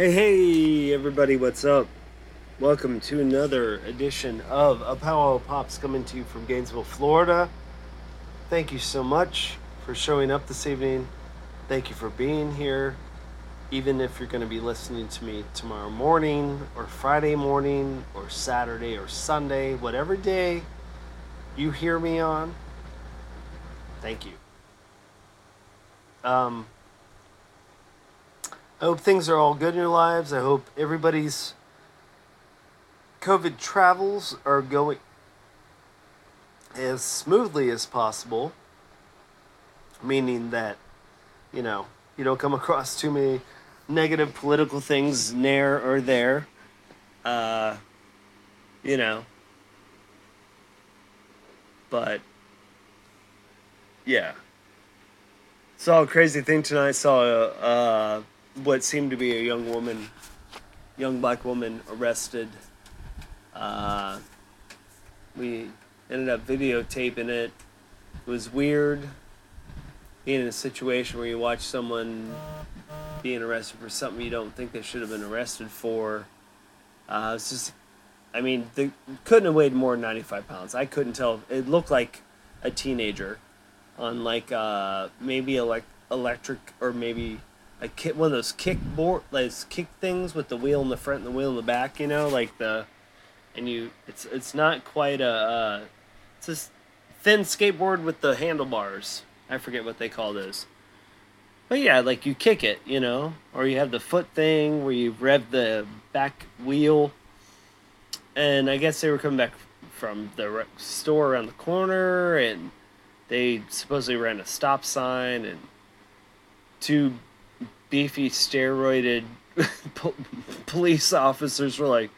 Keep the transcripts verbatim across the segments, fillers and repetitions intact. Hey, hey, everybody, what's up? Welcome to another edition of Apollo Pops coming to you from Gainesville, Florida. Thank you so much for showing up this evening. Thank you for being here. Even if you're going to be listening to me tomorrow morning or Friday morning or Saturday or Sunday, whatever day you hear me on, thank you. Um... I hope things are all good in your lives. I hope everybody's COVID travels are going as smoothly as possible. Meaning that, you know, you don't come across too many negative political things near or there. Uh, you know. But, yeah. Saw a crazy thing tonight. Saw a... Uh, what seemed to be a young woman, young black woman arrested. Uh, we ended up videotaping it. It was weird being in a situation where you watch someone being arrested for something you don't think they should have been arrested for. Uh, it's just, I mean, they couldn't have weighed more than ninety-five pounds. I couldn't tell. It looked like a teenager on like uh, maybe elect- electric or maybe... A kit, one of those kick board, like kick things with the wheel in the front and the wheel in the back, you know, like the, and you, it's it's not quite a, uh, it's this thin skateboard with the handlebars. I forget what they call those. But yeah, like you kick it, you know, or you have the foot thing where you rev the back wheel. And I guess they were coming back from the store around the corner, and they supposedly ran a stop sign, and two beefy, steroided po- police officers were like,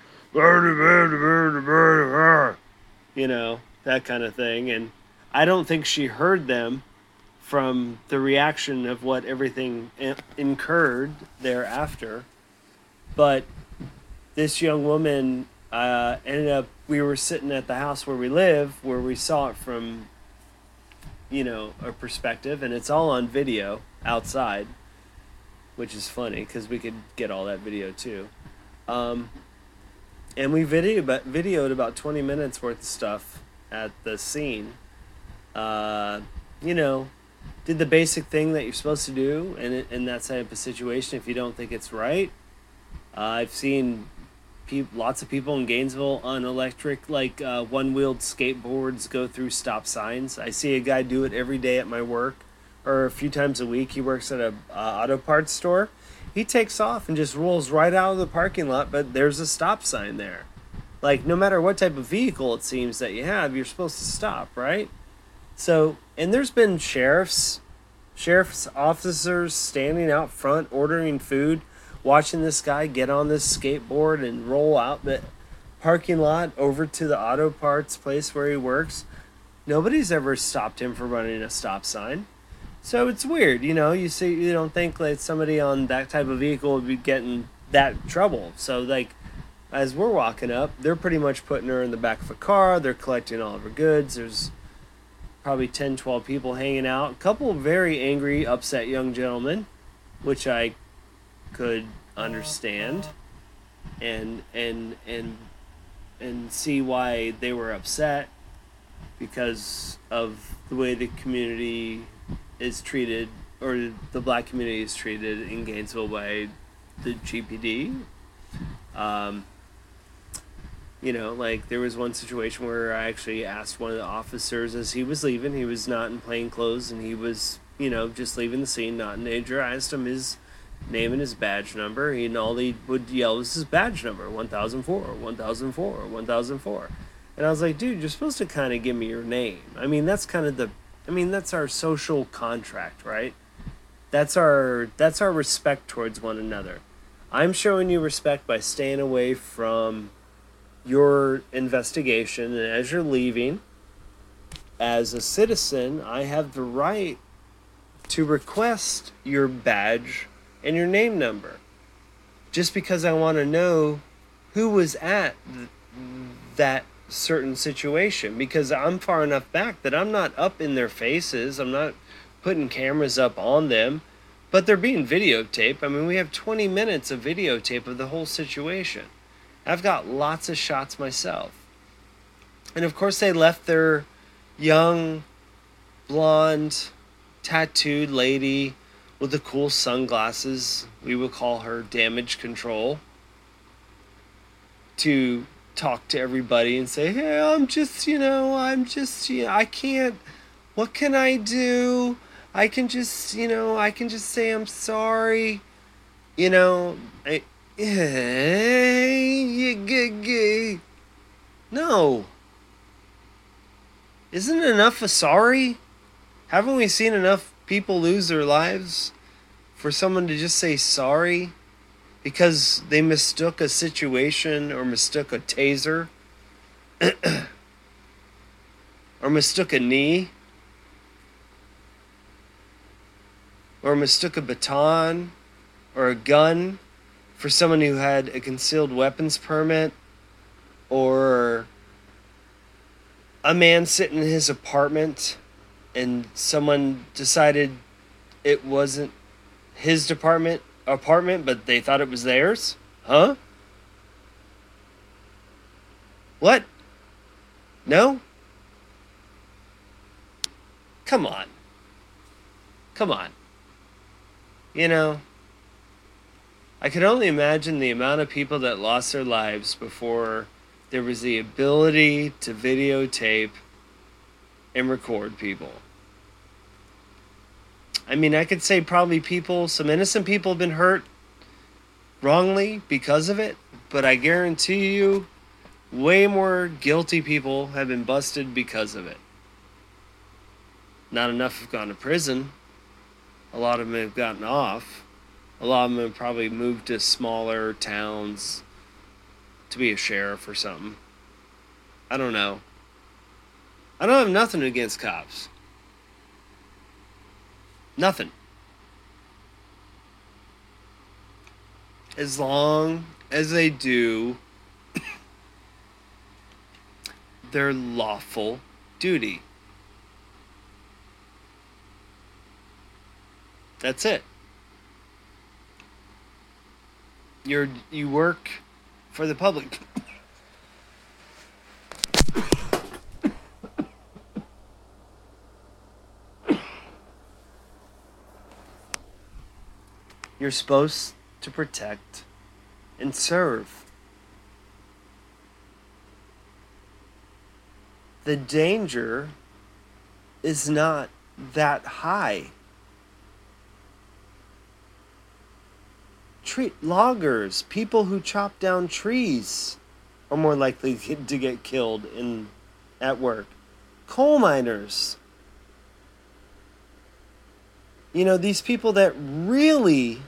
you know, that kind of thing. And I don't think she heard them from the reaction of what everything in- incurred thereafter. But this young woman uh, ended up, we were sitting at the house where we live, where we saw it from, you know, a perspective, and it's all on video outside. Which is funny, because we could get all that video, too. Um, and we video, videoed about twenty minutes worth of stuff at the scene. Uh, you know, did the basic thing that you're supposed to do in, in that type of situation if you don't think it's right. Uh, I've seen pe- lots of people in Gainesville on electric, like, uh, one-wheeled skateboards go through stop signs. I see a guy do it every day at my work. Or a few times a week. He works at a uh, auto parts store. He takes off and just rolls right out of the parking lot, but there's a stop sign there. Like, no matter what type of vehicle it seems that you have, you're supposed to stop, right? So, and there's been sheriffs, sheriff's officers standing out front, ordering food, watching this guy get on this skateboard and roll out the parking lot over to the auto parts place where he works. Nobody's ever stopped him for running a stop sign. So it's weird, you know, you see, you don't think like somebody on that type of vehicle would be getting that trouble. So like, as we're walking up, they're pretty much putting her in the back of a car. They're collecting all of her goods. There's probably ten, twelve people hanging out. A couple of very angry, upset young gentlemen, which I could understand and, and, and, and see why they were upset because of the way the community is treated, or the black community is treated in Gainesville by the G P D. Um, you know, like there was one situation where I actually asked one of the officers as he was leaving. He was not in plain clothes, and he was, you know, just leaving the scene, not in danger. I asked him his name and his badge number, and all he would yell was his badge number, one thousand four, one thousand four, one thousand four. And I was like, dude, you're supposed to kind of give me your name. I mean, that's kind of the I mean, that's our social contract, right? That's our that's our respect towards one another. I'm showing you respect by staying away from your investigation. And as you're leaving, as a citizen, I have the right to request your badge and your name number. Just because I want to know who was at th- that certain situation, because I'm far enough back that I'm not up in their faces. I'm not putting cameras up on them. But they're being videotaped. I mean, we have twenty minutes of videotape of the whole situation. I've got lots of shots myself. And of course they left their young, blonde, tattooed lady with the cool sunglasses, we will call her damage control, to talk to everybody and say, hey, I'm just, you know, I'm just, you know, I can't, what can I do? I can just, you know, I can just say I'm sorry. You know, I, no. Isn't enough a sorry? Haven't we seen enough people lose their lives for someone to just say sorry because they mistook a situation or mistook a taser or mistook a knee or mistook a baton or a gun for someone who had a concealed weapons permit, or a man sitting in his apartment and someone decided it wasn't his department apartment, but they thought it was theirs? Huh? What? No? Come on. Come on. You know, I could only imagine the amount of people that lost their lives before there was the ability to videotape and record people. I mean, I could say probably people, some innocent people have been hurt wrongly because of it, but I guarantee you way more guilty people have been busted because of it. Not enough have gone to prison. A lot of them have gotten off. A lot of them have probably moved to smaller towns to be a sheriff or something. I don't know. I don't have nothing against cops. Nothing. As long as they do their lawful duty. That's it. You're, you work for the public. You're supposed to protect and serve. The danger is not that high. Treat loggers, people who chop down trees, are more likely to get killed in at work. Coal miners. You know, these people that really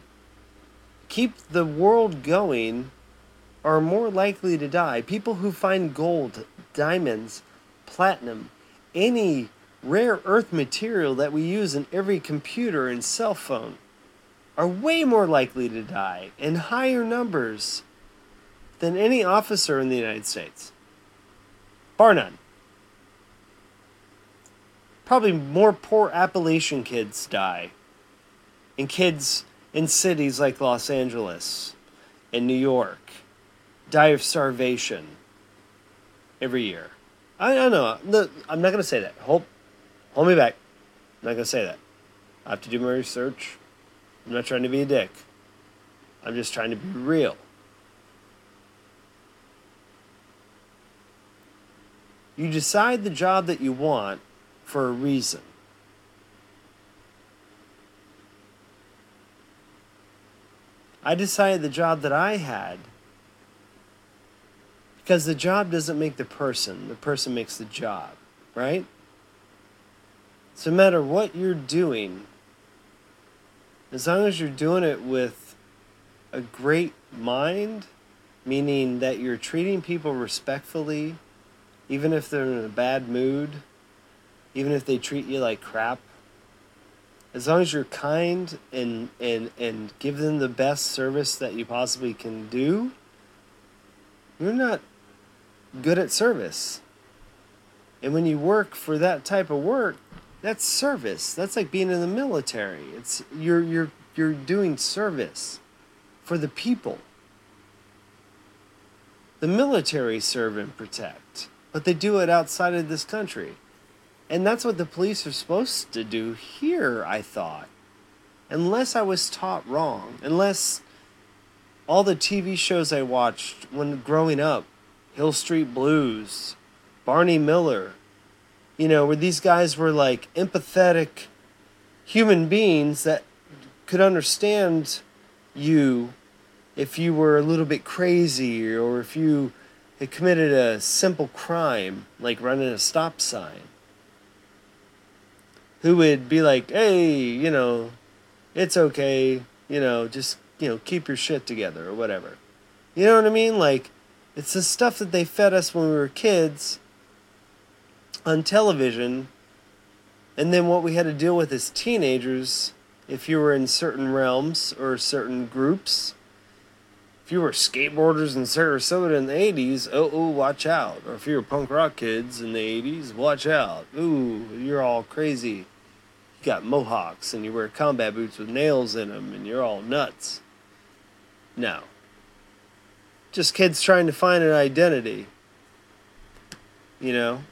keep the world going are more likely to die. People who find gold, diamonds, platinum, any rare earth material that we use in every computer and cell phone, are way more likely to die in higher numbers than any officer in the United States. Bar none. Probably more poor Appalachian kids die, and kids in cities like Los Angeles and New York die of starvation every year. I don't know. Look, I'm not going to say that. Hold, hold me back. I'm not going to say that. I have to do my research. I'm not trying to be a dick. I'm just trying to be real. You decide the job that you want for a reason. I decided the job that I had because the job doesn't make the person. The person makes the job, right? So no matter what you're doing, as long as you're doing it with a great mind, meaning that you're treating people respectfully, even if they're in a bad mood, even if they treat you like crap, as long as you're kind and, and, and give them the best service that you possibly can do, you're not good at service. And when you work for that type of work, that's service. That's like being in the military. It's you're you're You're doing service for the people. The military serve and protect, but they do it outside of this country. And that's what the police are supposed to do here, I thought. Unless I was taught wrong. Unless all the T V shows I watched when growing up, Hill Street Blues, Barney Miller, you know, where these guys were like empathetic human beings that could understand you if you were a little bit crazy or if you had committed a simple crime, like running a stop sign. Who would be like, hey, you know, it's okay, you know, just, you know, keep your shit together or whatever. You know what I mean? Like, it's the stuff that they fed us when we were kids on television, and then what we had to deal with as teenagers, if you were in certain realms or certain groups. If you were skateboarders in Sarasota in the eighties, oh, oh, watch out. Or if you were punk rock kids in the eighties, watch out. Ooh, you're all crazy. You got mohawks and you wear combat boots with nails in them and you're all nuts. No. Just kids trying to find an identity. You know?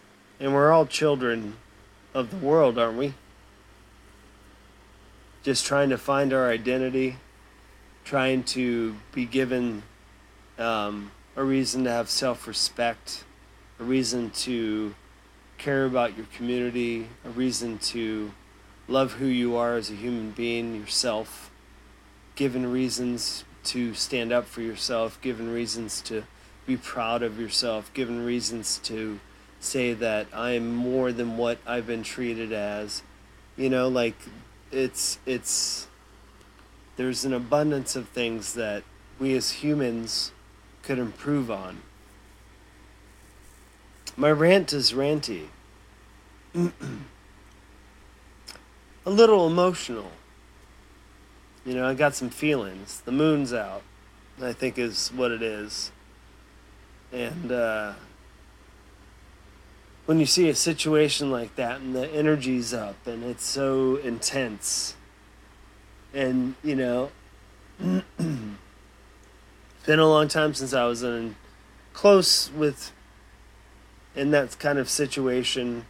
And we're all children of the world, aren't we? Just trying to find our identity. Trying to be given um, a reason to have self-respect, a reason to care about your community, a reason to love who you are as a human being, yourself, given reasons to stand up for yourself, given reasons to be proud of yourself, given reasons to say that I am more than what I've been treated as. You know, like, it's it's... there's an abundance of things that we as humans could improve on. My rant is ranty. A little emotional. You know, I got some feelings. The moon's out, I think is what it is. And uh, when you see a situation like that and the energy's up and it's so intense... And, you know, been a long time since I was in close with, in that kind of situation.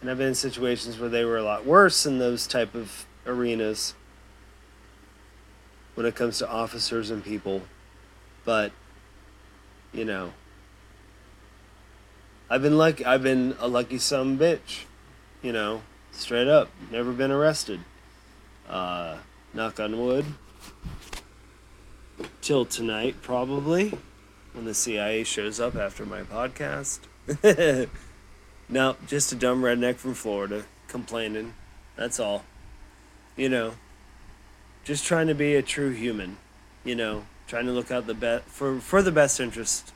And I've been in situations where they were a lot worse in those type of arenas when it comes to officers and people. But, you know, I've been lucky, I've been a lucky son of a bitch, you know, straight up, never been arrested. Uh, knock on wood, till tonight probably, when the C I A shows up after my podcast. No, just a dumb redneck from Florida complaining, that's all. You know, just trying to be a true human, you know, trying to look out the be- for, for the best interest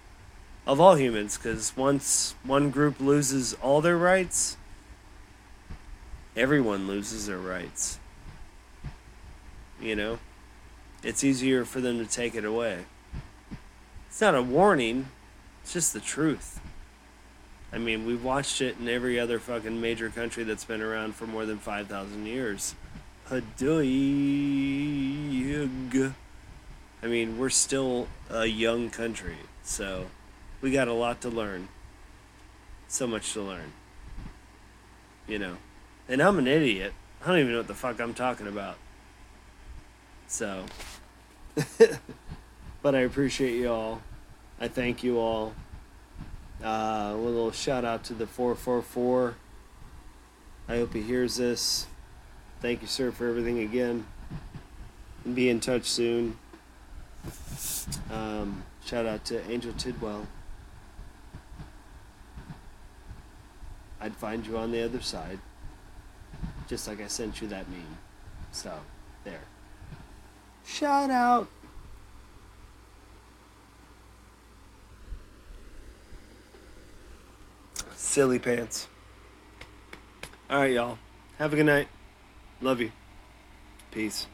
of all humans, because once one group loses all their rights, everyone loses their rights. You know, it's easier for them to take it away. It's not a warning, it's just the truth. I mean, we've watched it in every other fucking major country that's been around for more than five thousand years. Hadoyug. I mean, we're still a young country, so we got a lot to learn. So much to learn. You know, and I'm an idiot. I don't even know what the fuck I'm talking about. So, but I appreciate you all. I thank you all. Uh, a little shout out to the four four four. I hope he hears this. Thank you, sir, for everything again. And be in touch soon. Um, shout out to Angel Tidwell. I'd find you on the other side. Just like I sent you that meme. So, there. Shout out. Silly pants. All right, y'all. Have a good night. Love you. Peace.